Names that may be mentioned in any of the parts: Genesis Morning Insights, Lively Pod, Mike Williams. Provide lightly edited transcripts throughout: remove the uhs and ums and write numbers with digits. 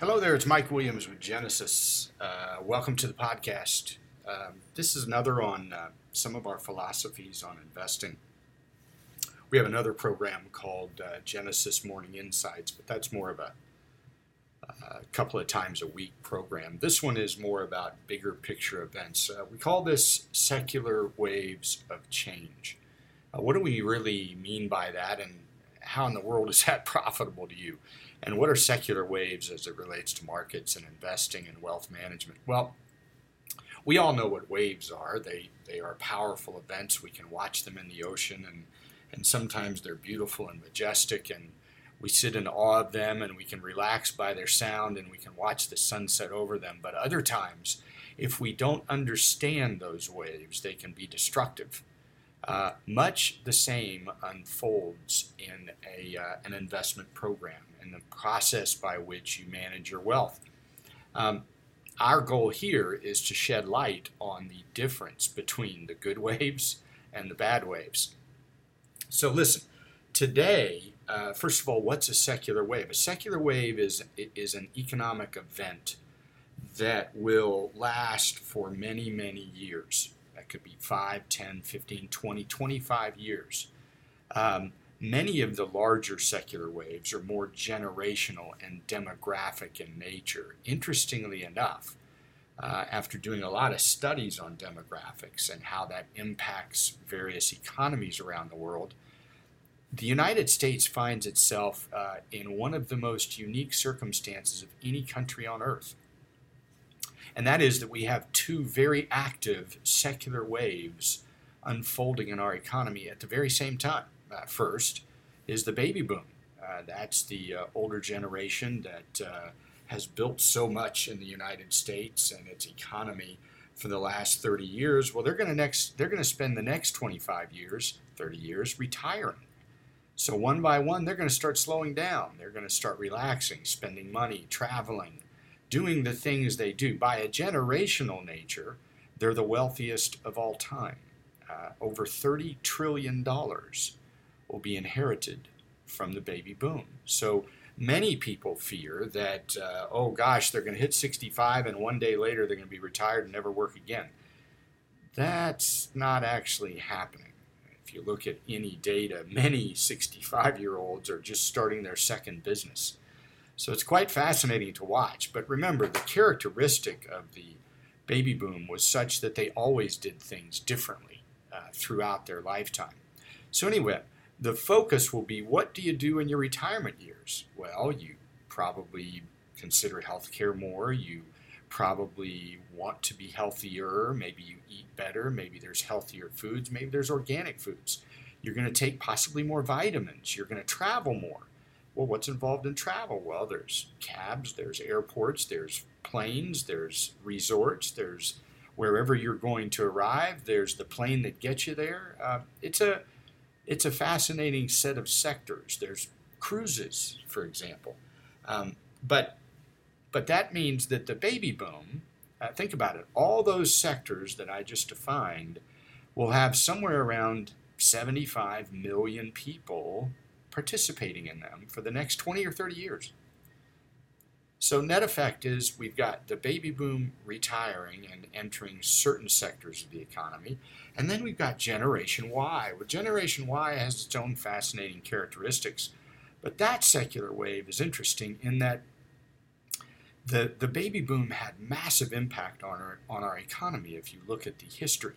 Hello there, it's Mike Williams with Genesis. Welcome to the podcast. This is another on some of our philosophies on investing. We have another program called Genesis Morning Insights, but that's more of a couple of times a week program. This one is more about bigger picture events. We call this secular waves of change. What do we really mean by that, and how in the world is that profitable to you? And what are secular waves as it relates to markets and investing and wealth management? Well, we all know what waves are. They are powerful events. We can watch them in the ocean, and sometimes they're beautiful and majestic, and we sit in awe of them, and we can relax by their sound, and we can watch the sunset over them. But other times, if we don't understand those waves, they can be destructive. Much the same unfolds in an investment program and the process by which you manage your wealth. Our goal here is to shed light on the difference between the good waves and the bad waves. So listen, today, first of all, what's a secular wave? A secular wave is an economic event that will last for many, many years. That could be 5, 10, 15, 20, 25 years. Many of the larger secular waves are more generational and demographic in nature. Interestingly enough, after doing a lot of studies on demographics and how that impacts various economies around the world, the United States finds itself in one of the most unique circumstances of any country on earth. And that is that we have two very active secular waves unfolding in our economy at the very same time. First is the baby boom. That's the older generation that has built so much in the United States and its economy for the last 30 years. Well, they're going to spend the next 25 years, 30 years retiring. So one by one, they're going to start slowing down. They're going to start relaxing, spending money, traveling, doing the things they do. By a generational nature, they're the wealthiest of all time. Over $30 trillion will be inherited from the baby boom. So many people fear that, they're going to hit 65 and one day later they're going to be retired and never work again. That's not actually happening. If you look at any data, many 65-year-olds are just starting their second business. So it's quite fascinating to watch. But remember, the characteristic of the baby boom was such that they always did things differently throughout their lifetime. So anyway, the focus will be, what do you do in your retirement years? Well, you probably consider healthcare more. You probably want to be healthier. Maybe you eat better. Maybe there's healthier foods. Maybe there's organic foods. You're going to take possibly more vitamins. You're going to travel more. Well, what's involved in travel? Well, there's cabs, there's airports, there's planes, there's resorts, there's wherever you're going to arrive, there's the plane that gets you there. It's a fascinating set of sectors. There's cruises, for example. But that means that the baby boom, think about it, all those sectors that I just defined will have somewhere around 75 million people participating in them for the next 20 or 30 years. So net effect is we've got the baby boom retiring and entering certain sectors of the economy, and then we've got Generation Y. Well, Generation Y has its own fascinating characteristics, but that secular wave is interesting in that the baby boom had massive impact on our economy if you look at the history.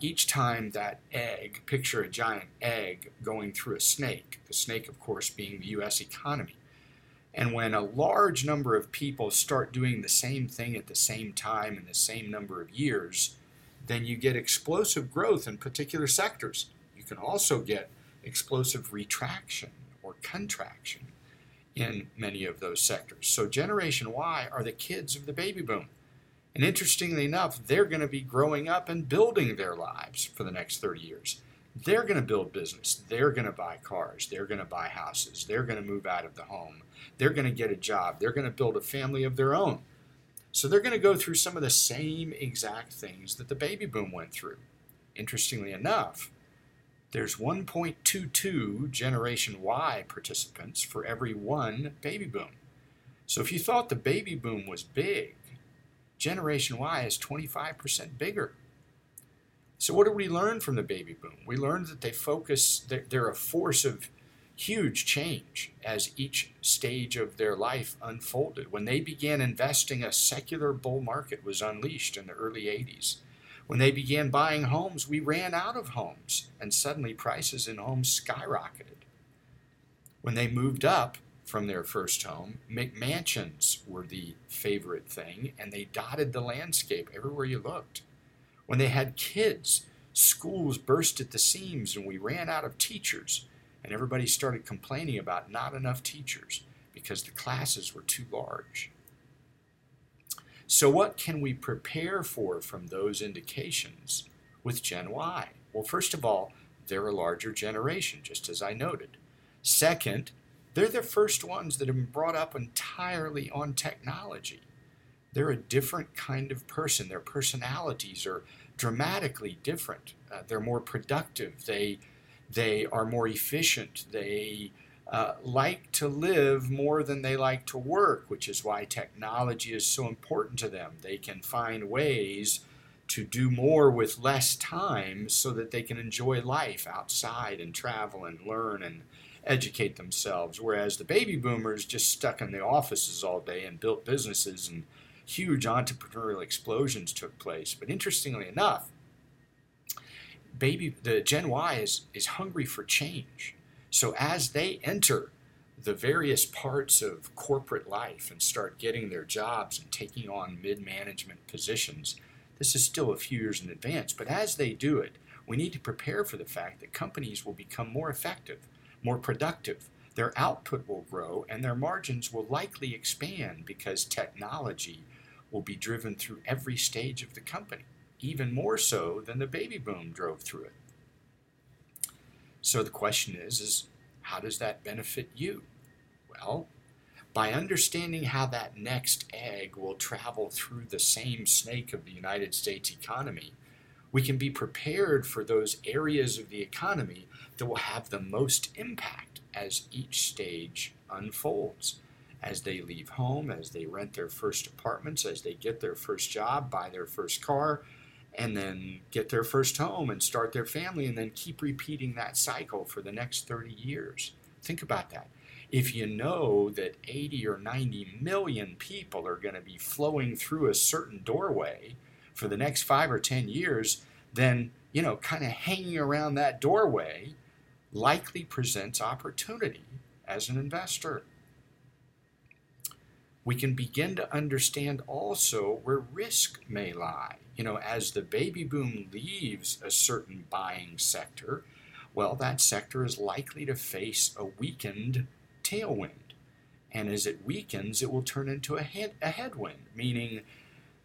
Each time that egg, picture a giant egg going through a snake, the snake, of course, being the U.S. economy. And when a large number of people start doing the same thing at the same time in the same number of years, then you get explosive growth in particular sectors. You can also get explosive retraction or contraction in many of those sectors. So Generation Y are the kids of the baby boom. And interestingly enough, they're going to be growing up and building their lives for the next 30 years. They're going to build business. They're going to buy cars. They're going to buy houses. They're going to move out of the home. They're going to get a job. They're going to build a family of their own. So they're going to go through some of the same exact things that the baby boom went through. Interestingly enough, there's 1.22 Generation Y participants for every one baby boom. So if you thought the baby boom was big, Generation Y is 25% bigger. So what did we learn from the baby boom? We learned that they're a force of huge change as each stage of their life unfolded. When they began investing, a secular bull market was unleashed in the early 80s. When they began buying homes, we ran out of homes, and suddenly prices in homes skyrocketed. When they moved up from their first home, McMansions were the favorite thing, and they dotted the landscape everywhere you looked. When they had kids, schools burst at the seams, and we ran out of teachers. And everybody started complaining about not enough teachers because the classes were too large. So what can we prepare for from those indications with Gen Y? Well, first of all, they're a larger generation, just as I noted. Second, they're the first ones that have been brought up entirely on technology. They're a different kind of person. Their personalities are dramatically different. They're more productive. They are more efficient. They like to live more than they like to work, which is why technology is so important to them. They can find ways to do more with less time so that they can enjoy life outside and travel and learn and educate themselves, whereas the baby boomers just stuck in the offices all day and built businesses, and huge entrepreneurial explosions took place. But interestingly enough, the Gen Y is hungry for change. So as they enter the various parts of corporate life and start getting their jobs and taking on mid-management positions, this is still a few years in advance. But as they do it, we need to prepare for the fact that companies will become more effective, more productive. Their output will grow, and their margins will likely expand because technology will be driven through every stage of the company, even more so than the baby boom drove through it. So the question is how does that benefit you? Well, by understanding how that next egg will travel through the same snake of the United States economy, we can be prepared for those areas of the economy that will have the most impact as each stage unfolds. As they leave home, as they rent their first apartments, as they get their first job, buy their first car, and then get their first home and start their family, and then keep repeating that cycle for the next 30 years. Think about that. If you know that 80 or 90 million people are going to be flowing through a certain doorway for the next 5 or 10 years, then, kind of hanging around that doorway likely presents opportunity as an investor. We can begin to understand also where risk may lie. As the baby boom leaves a certain buying sector, well, that sector is likely to face a weakened tailwind. And as it weakens, it will turn into a headwind, meaning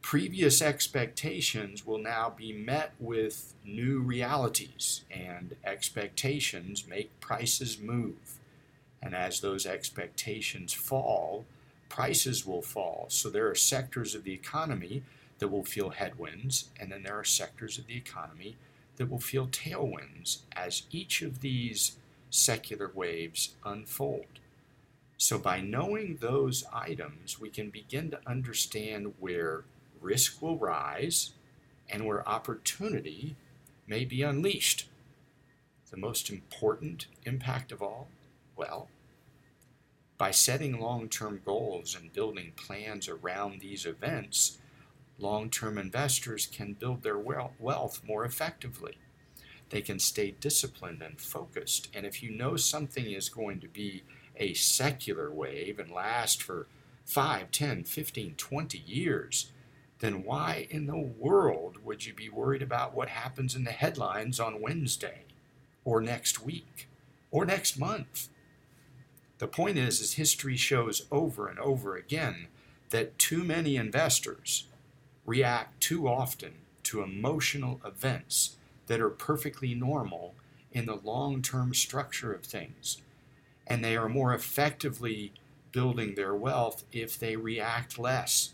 previous expectations will now be met with new realities, and expectations make prices move. And as those expectations fall, prices will fall. So there are sectors of the economy that will feel headwinds, and then there are sectors of the economy that will feel tailwinds as each of these secular waves unfold. So by knowing those items, we can begin to understand where risk will rise and where opportunity may be unleashed. The most important impact of all, well, by setting long-term goals and building plans around these events, long-term investors can build their wealth more effectively. They can stay disciplined and focused. And if you know something is going to be a secular wave and last for 5, 10, 15, 20 years, then why in the world would you be worried about what happens in the headlines on Wednesday or next week or next month? The point is history shows over and over again that too many investors react too often to emotional events that are perfectly normal in the long-term structure of things. And they are more effectively building their wealth if they react less.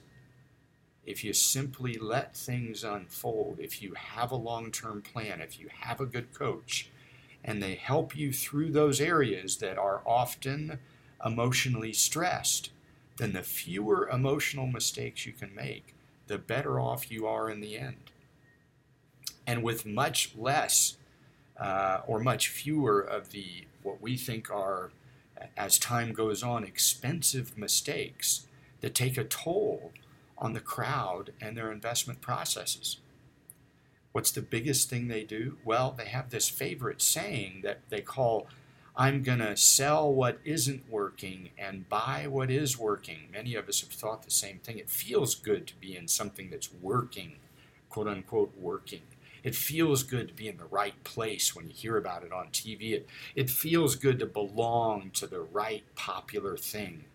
If you simply let things unfold, if you have a long-term plan, if you have a good coach, and they help you through those areas that are often emotionally stressed, then the fewer emotional mistakes you can make, the better off you are in the end. And with much less or much fewer of the what we think are, as time goes on, expensive mistakes that take a toll on the crowd and their investment processes. What's the biggest thing they do? Well, they have this favorite saying that they call, I'm going to sell what isn't working and buy what is working. Many of us have thought the same thing. It feels good to be in something that's working, quote unquote working. It feels good to be in the right place when you hear about it on TV. It feels good to belong to the right popular thing.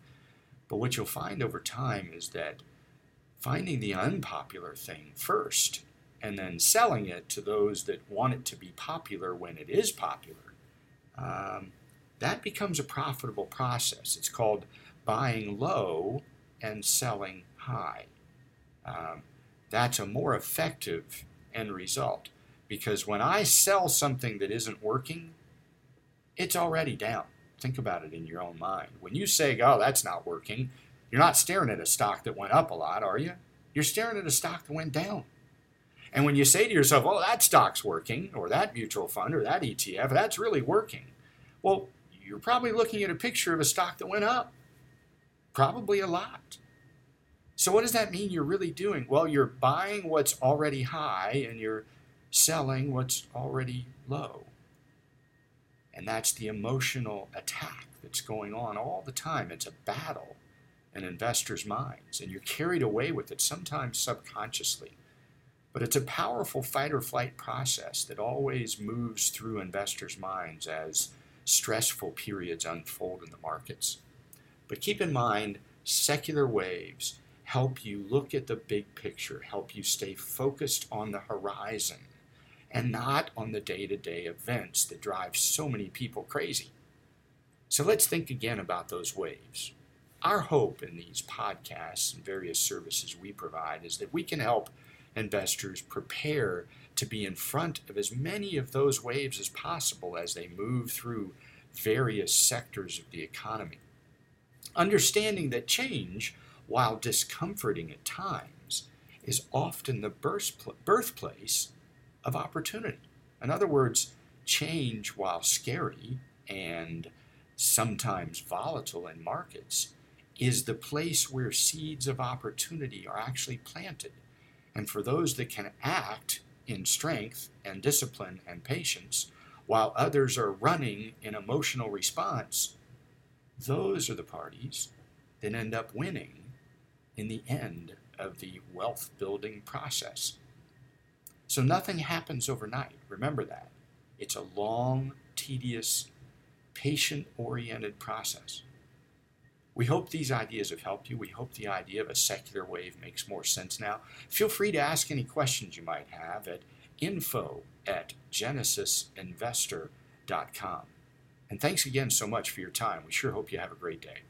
But what you'll find over time is that finding the unpopular thing first and then selling it to those that want it to be popular when it is popular, that becomes a profitable process. It's called buying low and selling high. That's a more effective end result, because when I sell something that isn't working, it's already down. Think about it in your own mind. When you say, oh, that's not working, you're not staring at a stock that went up a lot, are you? You're staring at a stock that went down. And when you say to yourself, oh, that stock's working, or that mutual fund, or that ETF, that's really working, well, you're probably looking at a picture of a stock that went up, probably a lot. So what does that mean you're really doing? Well, you're buying what's already high and you're selling what's already low. And that's the emotional attack that's going on all the time. It's a battle in investors' minds, and you're carried away with it, sometimes subconsciously. But it's a powerful fight or flight process that always moves through investors' minds as stressful periods unfold in the markets. But keep in mind, secular waves help you look at the big picture, help you stay focused on the horizon and not on the day-to-day events that drive so many people crazy. So let's think again about those waves. Our hope in these podcasts and various services we provide is that we can help investors prepare to be in front of as many of those waves as possible as they move through various sectors of the economy. Understanding that change, while discomforting at times, is often the birthplace of opportunity. In other words, change, while scary and sometimes volatile in markets, is the place where seeds of opportunity are actually planted. And for those that can act in strength and discipline and patience, while others are running in emotional response, those are the parties that end up winning in the end of the wealth building process. So nothing happens overnight. Remember that. It's a long, tedious, patient-oriented process. We hope these ideas have helped you. We hope the idea of a secular wave makes more sense now. Feel free to ask any questions you might have at info@genesisinvestor.com. And thanks again so much for your time. We sure hope you have a great day.